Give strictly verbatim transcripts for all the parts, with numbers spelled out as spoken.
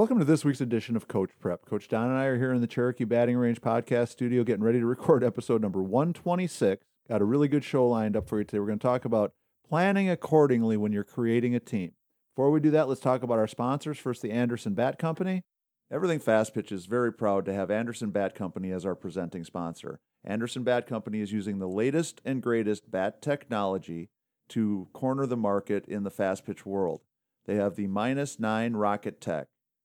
Welcome to this week's edition of Coach Prep. Coach Don and I are here in the Cherokee Batting Range podcast studio getting ready to record episode number one twenty-six. Got a really good show lined up for you today. We're going to talk about planning accordingly when you're creating a team. Before we do that, let's talk about our sponsors. First, the Anderson Bat Company. Everything Fast Pitch is very proud to have Anderson Bat Company as our presenting sponsor. Anderson Bat Company is using the latest and greatest bat technology to corner the market in the fast pitch world. They have the minus nine Rocket Tech,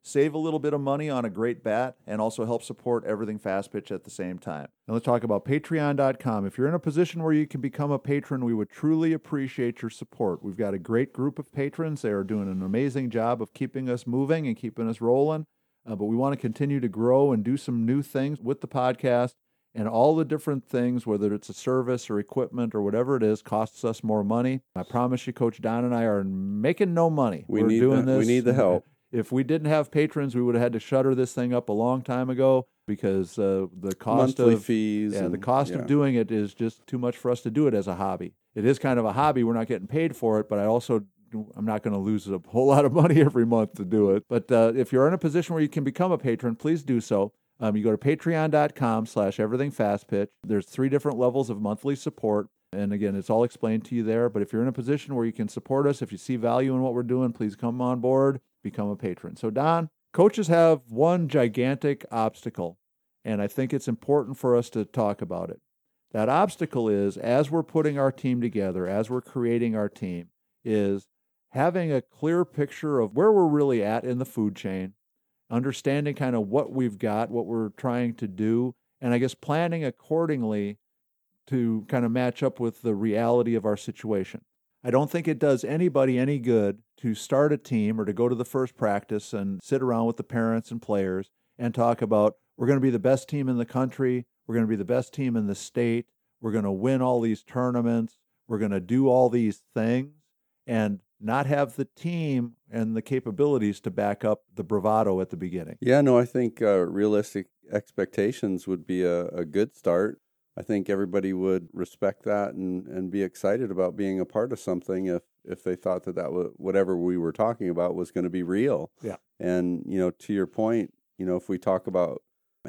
save a little bit of money on a great bat and also help support Everything Fast Pitch at the same time. Now let's talk about patreon dot com. If you're in a position where you can become a patron, we would truly appreciate your support. We've got a great group of patrons. They are doing an amazing job of keeping us moving and keeping us rolling, uh, but we want to continue to grow and do some new things with the podcast and all the different things, whether it's a service or equipment or whatever it is, costs us more money. I promise you, Coach Don and I are making no money. We We're need doing the, this. We need the help. If we didn't have patrons, we would have had to shutter this thing up a long time ago because uh, the cost Monthly of fees yeah, and, the cost yeah. of doing it is just too much for us to do it as a hobby. It is kind of a hobby. We're not getting paid for it, but I also I'm not going to lose a whole lot of money every month to do it. But uh, if you're in a position where you can become a patron, please do so. Um, you go to patreon dot com slash everything fast pitch. There's three different levels of monthly support. And again, it's all explained to you there. But if you're in a position where you can support us, if you see value in what we're doing, please come on board, become a patron. So Don, coaches have one gigantic obstacle, and I think it's important for us to talk about it. That obstacle is, as we're putting our team together, as we're creating our team, is having a clear picture of where we're really at in the food chain, understanding kind of what we've got, what we're trying to do, and I guess planning accordingly to kind of match up with the reality of our situation. I don't think it does anybody any good to start a team or to go to the first practice and sit around with the parents and players and talk about, we're going to be the best team in the country, we're going to be the best team in the state, we're going to win all these tournaments, we're going to do all these things, and not have the team and the capabilities to back up the bravado at the beginning. Yeah, no, I think uh, realistic expectations would be a, a good start. I think everybody would respect that and, and be excited about being a part of something if, if they thought that, that w- whatever we were talking about was going to be real. Yeah. And, you know, to your point, you know, if we talk about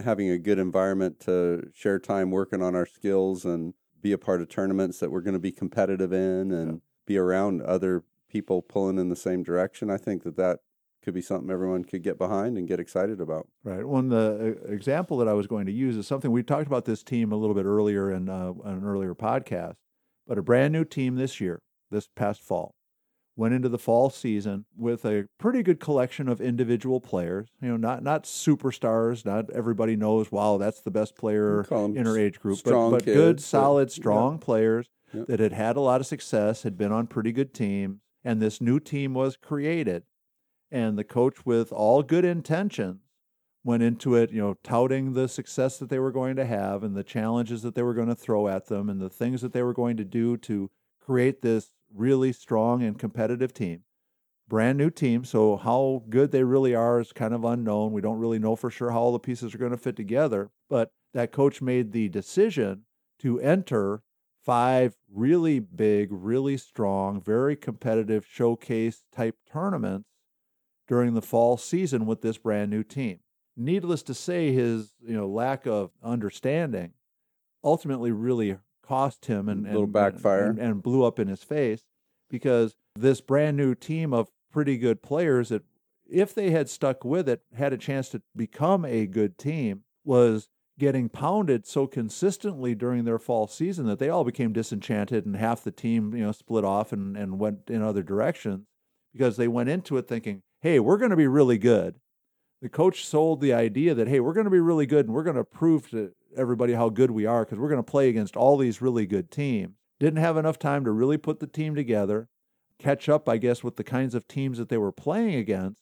having a good environment to share time working on our skills and be a part of tournaments that we're going to be competitive in and yeah. be around other people pulling in the same direction, I think that that could be something everyone could get behind and get excited about. Right. One the example that I was going to use is something we talked about this team a little bit earlier in uh, an earlier podcast, but a brand new team this year, this past fall, went into the fall season with a pretty good collection of individual players, you know, not not superstars, not everybody knows, wow, that's the best player in our age group, but, but good, solid, strong yeah. players yeah. that had had a lot of success, had been on pretty good teams. And this new team was created, and the coach, with all good intentions, went into it, you know, touting the success that they were going to have and the challenges that they were going to throw at them and the things that they were going to do to create this really strong and competitive team. Brand new team, so how good they really are is kind of unknown. We don't really know for sure how all the pieces are going to fit together, but that coach made the decision to enter five really big, really strong, very competitive showcase-type tournaments during the fall season with this brand-new team. Needless to say, his you know lack of understanding ultimately really cost him and, a little and, backfire. and, and blew up in his face because this brand-new team of pretty good players that, if they had stuck with it, had a chance to become a good team, was getting pounded so consistently during their fall season that they all became disenchanted and half the team, you know, split off and, and went in other directions because they went into it thinking, hey, we're going to be really good. The coach sold the idea that, hey, we're going to be really good and we're going to prove to everybody how good we are because we're going to play against all these really good teams. Didn't have enough time to really put the team together, catch up, I guess, with the kinds of teams that they were playing against,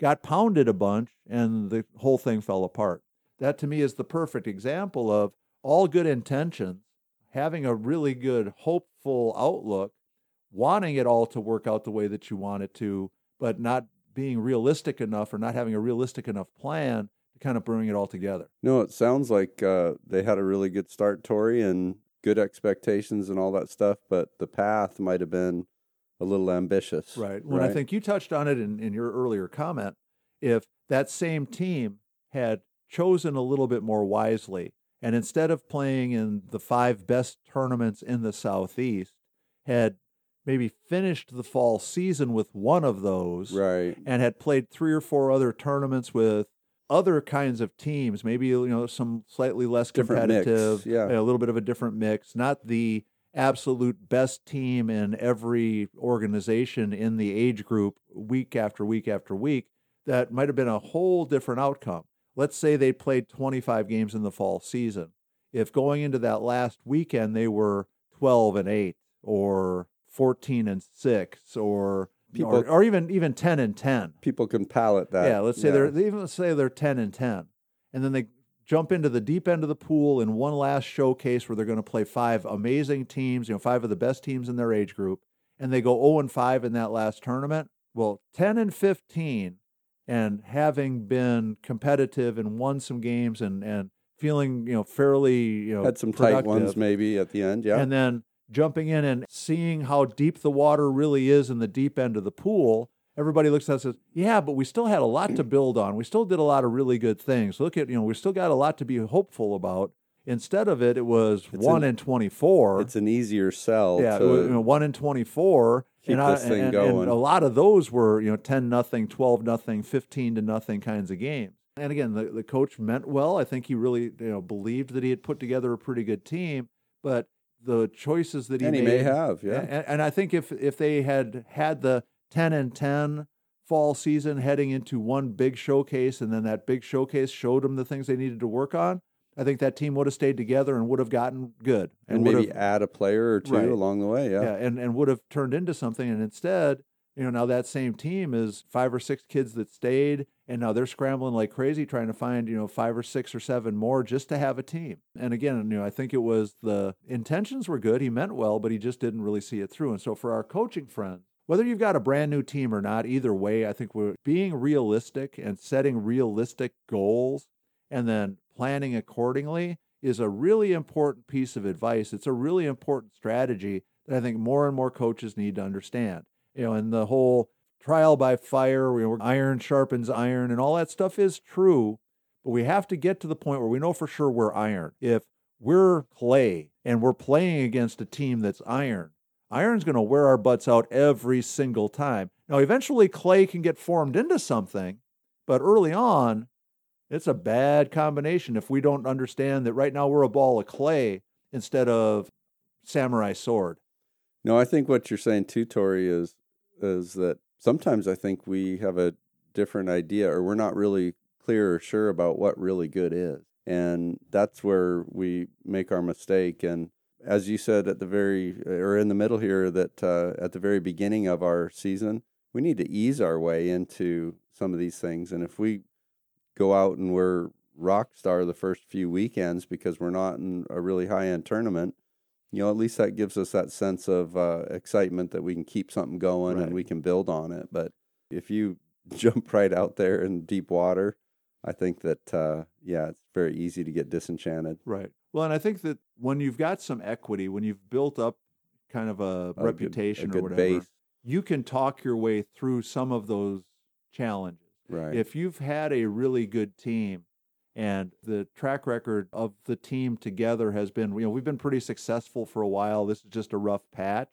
got pounded a bunch, and the whole thing fell apart. that to me is the perfect example of all good intentions, having a really good, hopeful outlook, wanting it all to work out the way that you want it to, but not being realistic enough or not having a realistic enough plan to kind of bring it all together. No, it sounds like uh, they had a really good start, Torrey, and good expectations and all that stuff, but the path might have been a little ambitious. Right. When right? I think you touched on it in, in your earlier comment, if that same team had chosen a little bit more wisely, and instead of playing in the five best tournaments in the Southeast, had maybe finished the fall season with one of those, right, and had played three or four other tournaments with other kinds of teams, maybe, you know, some slightly less competitive, yeah. a little bit of a different mix, not the absolute best team in every organization in the age group week after week after week, that might have been a whole different outcome. Let's say they played twenty-five games in the fall season. If going into that last weekend, they were twelve and eight or fourteen and six or people, or, or even, even ten and ten. People can palate that. Yeah. Let's say yeah. they're, they even say they're ten and ten, and then they jump into the deep end of the pool in one last showcase where they're going to play five amazing teams, you know, five of the best teams in their age group. And they go oh and five in that last tournament. Well, ten and fifteen, and having been competitive and won some games and, and feeling, you know, fairly, you know, had some productive, tight ones maybe at the end, yeah. And then jumping in and seeing how deep the water really is in the deep end of the pool, everybody looks at us and says, yeah, but we still had a lot to build on. We still did a lot of really good things. Look at, you know, we still got a lot to be hopeful about. Instead of it, it was it's one an, in twenty-four. It's an easier sell. Yeah, to was, you know, one in twenty-four. Keep and this I, thing and, going. And a lot of those were, you know, ten nothing, twelve nothing, fifteen to nothing kinds of games. And again, the, the coach meant well. I think he really, you know, believed that he had put together a pretty good team, but the choices that he and made. And he may have, yeah. And, and I think if if they had had the ten and ten fall season heading into one big showcase, and then that big showcase showed them the things they needed to work on, I think that team would have stayed together and would have gotten good. And, and maybe have, add a player or two right. along the way, yeah. yeah and, and would have turned into something. And instead, you know, now that same team is five or six kids that stayed, and now they're scrambling like crazy trying to find, you know, five or six or seven more just to have a team. And again, you know, I think it was the intentions were good. He meant well, but he just didn't really see it through. And so for our coaching friends, whether you've got a brand new team or not, either way, I think we're being realistic and setting realistic goals and then planning accordingly is a really important piece of advice. It's a really important strategy that I think more and more coaches need to understand. You know, and the whole trial by fire, we iron sharpens iron, and all that stuff is true, but we have to get to the point where we know for sure we're iron. If we're clay and we're playing against a team that's iron, iron's going to wear our butts out every single time. Now, eventually clay can get formed into something, but early on, it's a bad combination if we don't understand that right now we're a ball of clay instead of samurai sword. No, I think what you're saying too, Torrey, is is that sometimes I think we have a different idea or we're not really clear or sure about what really good is. And that's where we make our mistake. And as you said at the very, or in the middle here, that uh, at the very beginning of our season, we need to ease our way into some of these things. And if we go out and we're rock star the first few weekends because we're not in a really high-end tournament, you know, at least that gives us that sense of uh, excitement that we can keep something going right. and we can build on it. But if you jump right out there in deep water, I think that, uh, yeah, it's very easy to get disenchanted. Right. Well, and I think that when you've got some equity, when you've built up kind of a, a reputation good, a or whatever, base. You can talk your way through some of those challenges. Right. If you've had a really good team and the track record of the team together has been, you know, we've been pretty successful for a while. This is just a rough patch.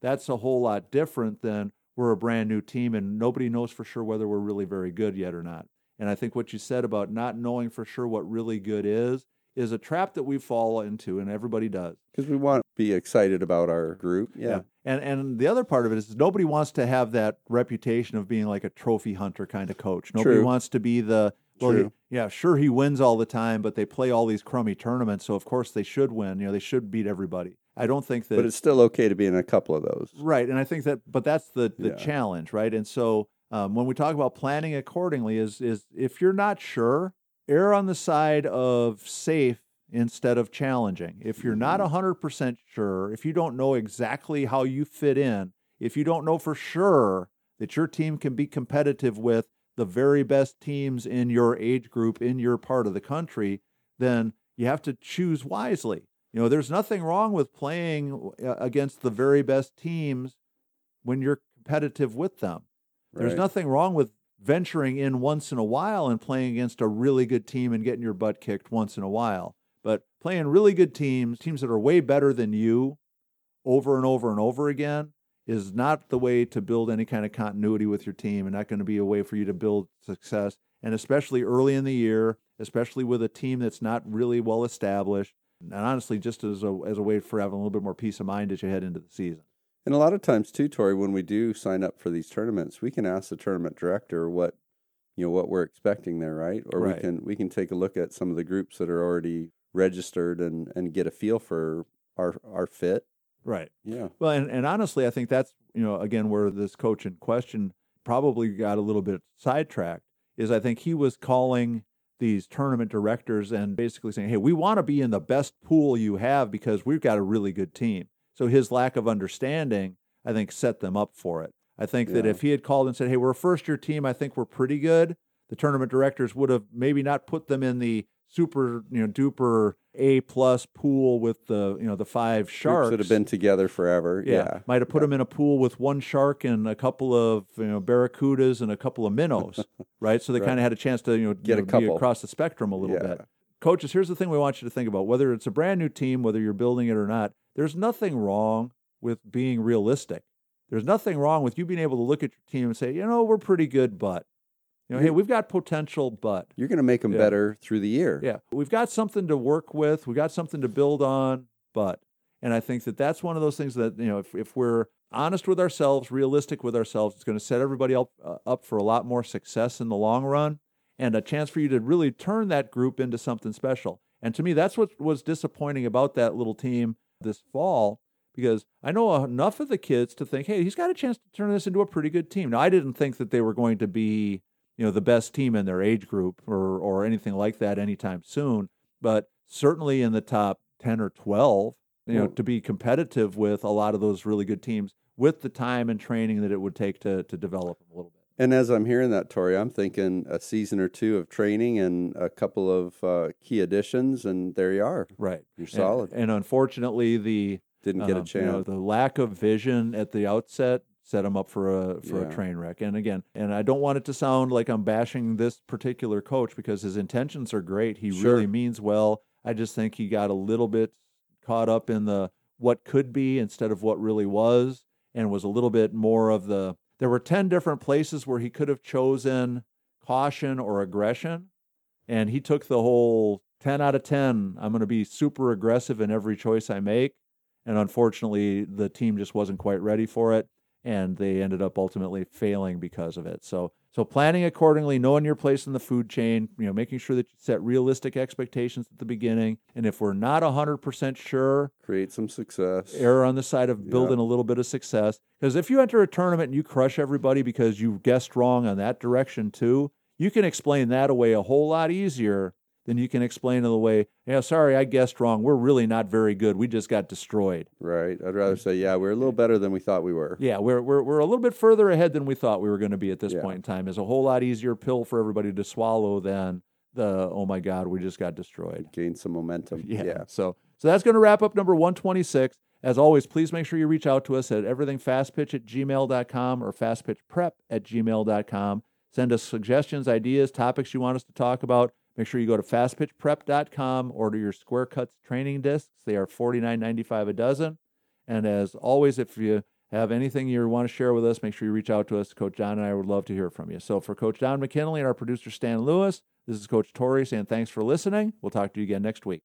That's a whole lot different than we're a brand new team and nobody knows for sure whether we're really very good yet or not. And I think what you said about not knowing for sure what really good is, is a trap that we fall into, and everybody does. Because we want to be excited about our group. Yeah. yeah. And and the other part of it is nobody wants to have that reputation of being like a trophy hunter kind of coach. Nobody True. wants to be the, well, True. He, yeah, sure, he wins all the time, but they play all these crummy tournaments, so of course they should win. You know, they should beat everybody. I don't think that... But it's still okay to be in a couple of those. Right, and I think that, but that's the, the yeah. challenge, right? And so um, when we talk about planning accordingly is is if you're not sure, err on the side of safe instead of challenging. If you're not one hundred percent sure, if you don't know exactly how you fit in, if you don't know for sure that your team can be competitive with the very best teams in your age group, in your part of the country, then you have to choose wisely. You know, there's nothing wrong with playing against the very best teams when you're competitive with them. Right. There's nothing wrong with venturing in once in a while and playing against a really good team and getting your butt kicked once in a while. But playing really good teams, teams that are way better than you over and over and over again is not the way to build any kind of continuity with your team, and not going to be a way for you to build success. And especially early in the year, especially with a team that's not really well established, and honestly, just as a as a way for having a little bit more peace of mind as you head into the season. And a lot of times too, Torrey, when we do sign up for these tournaments, we can ask the tournament director what you know what we're expecting there, right? Or right. we can we can take a look at some of the groups that are already registered and, and get a feel for our our fit. Right. Yeah. Well, and, and honestly, I think that's, you know, again, where this coach in question probably got a little bit sidetracked, is I think he was calling these tournament directors and basically saying, hey, we want to be in the best pool you have because we've got a really good team. So his lack of understanding, I think, set them up for it. I think yeah. that if he had called and said, hey, we're a first-year team, I think we're pretty good, the tournament directors would have maybe not put them in the super, you know, duper A-plus pool with the, you know, the five sharks. Groups that have been together forever. Yeah. yeah. Might have put yeah. them in a pool with one shark and a couple of, you know, barracudas and a couple of minnows, right? So they right. kind of had a chance to, you know, get you know, a couple. Be across the spectrum a little yeah. bit. Coaches, here's the thing we want you to think about. Whether it's a brand new team, whether you're building it or not, there's nothing wrong with being realistic. There's nothing wrong with you being able to look at your team and say, you know, we're pretty good, but You know, hey, we've got potential, but... You're going to make them yeah. better through the year. Yeah. We've got something to work with. We've got something to build on, but... And I think that that's one of those things that, you know, if, if we're honest with ourselves, realistic with ourselves, it's going to set everybody up, uh, up for a lot more success in the long run, and a chance for you to really turn that group into something special. And to me, that's what was disappointing about that little team this fall, because I know enough of the kids to think, hey, he's got a chance to turn this into a pretty good team. Now, I didn't think that they were going to be... you know, the best team in their age group or or anything like that anytime soon, but certainly in the top ten or twelve, you know, to be competitive with a lot of those really good teams with the time and training that it would take to to develop them a little bit. And as I'm hearing that, Torrey, I'm thinking a season or two of training and a couple of uh, key additions, and there you are. Right. You're solid. And, and unfortunately, the... Didn't get um, a chance. You know, the lack of vision at the outset set them up for a for yeah. a train wreck. And again, and I don't want it to sound like I'm bashing this particular coach because his intentions are great. He sure. really means well. I just think he got a little bit caught up in the what could be instead of what really was, and was a little bit more of the, there were ten different places where he could have chosen caution or aggression, and he took the whole ten out of ten, I'm going to be super aggressive in every choice I make, and unfortunately the team just wasn't quite ready for it. And they ended up ultimately failing because of it. So so planning accordingly, knowing your place in the food chain, you know, making sure that you set realistic expectations at the beginning. And if we're not one hundred percent sure, create some success. Err on the side of building yeah. a little bit of success. Because if you enter a tournament and you crush everybody because you guessed wrong on that direction too, you can explain that away a whole lot easier than you can explain the way, yeah, sorry, I guessed wrong. We're really not very good. We just got destroyed. Right. I'd rather say, yeah, we're a little better than we thought we were. Yeah, we're we're we're a little bit further ahead than we thought we were going to be at this yeah. point in time. It's a whole lot easier pill for everybody to swallow than the, oh my God, we just got destroyed. Gain some momentum. Yeah. yeah. So so that's going to wrap up number one twenty-six. As always, please make sure you reach out to us at everything fast pitch at gmail dot com or fast pitch prep at gmail dot com. Send us suggestions, ideas, topics you want us to talk about. Make sure you go to fast pitch prep dot com, order your Square Cuts training discs. They are forty-nine ninety-five a dozen. And as always, if you have anything you want to share with us, make sure you reach out to us. Coach John and I would love to hear from you. So for Coach Don McKinley and our producer, Stan Lewis, this is Coach Torrey saying thanks for listening. We'll talk to you again next week.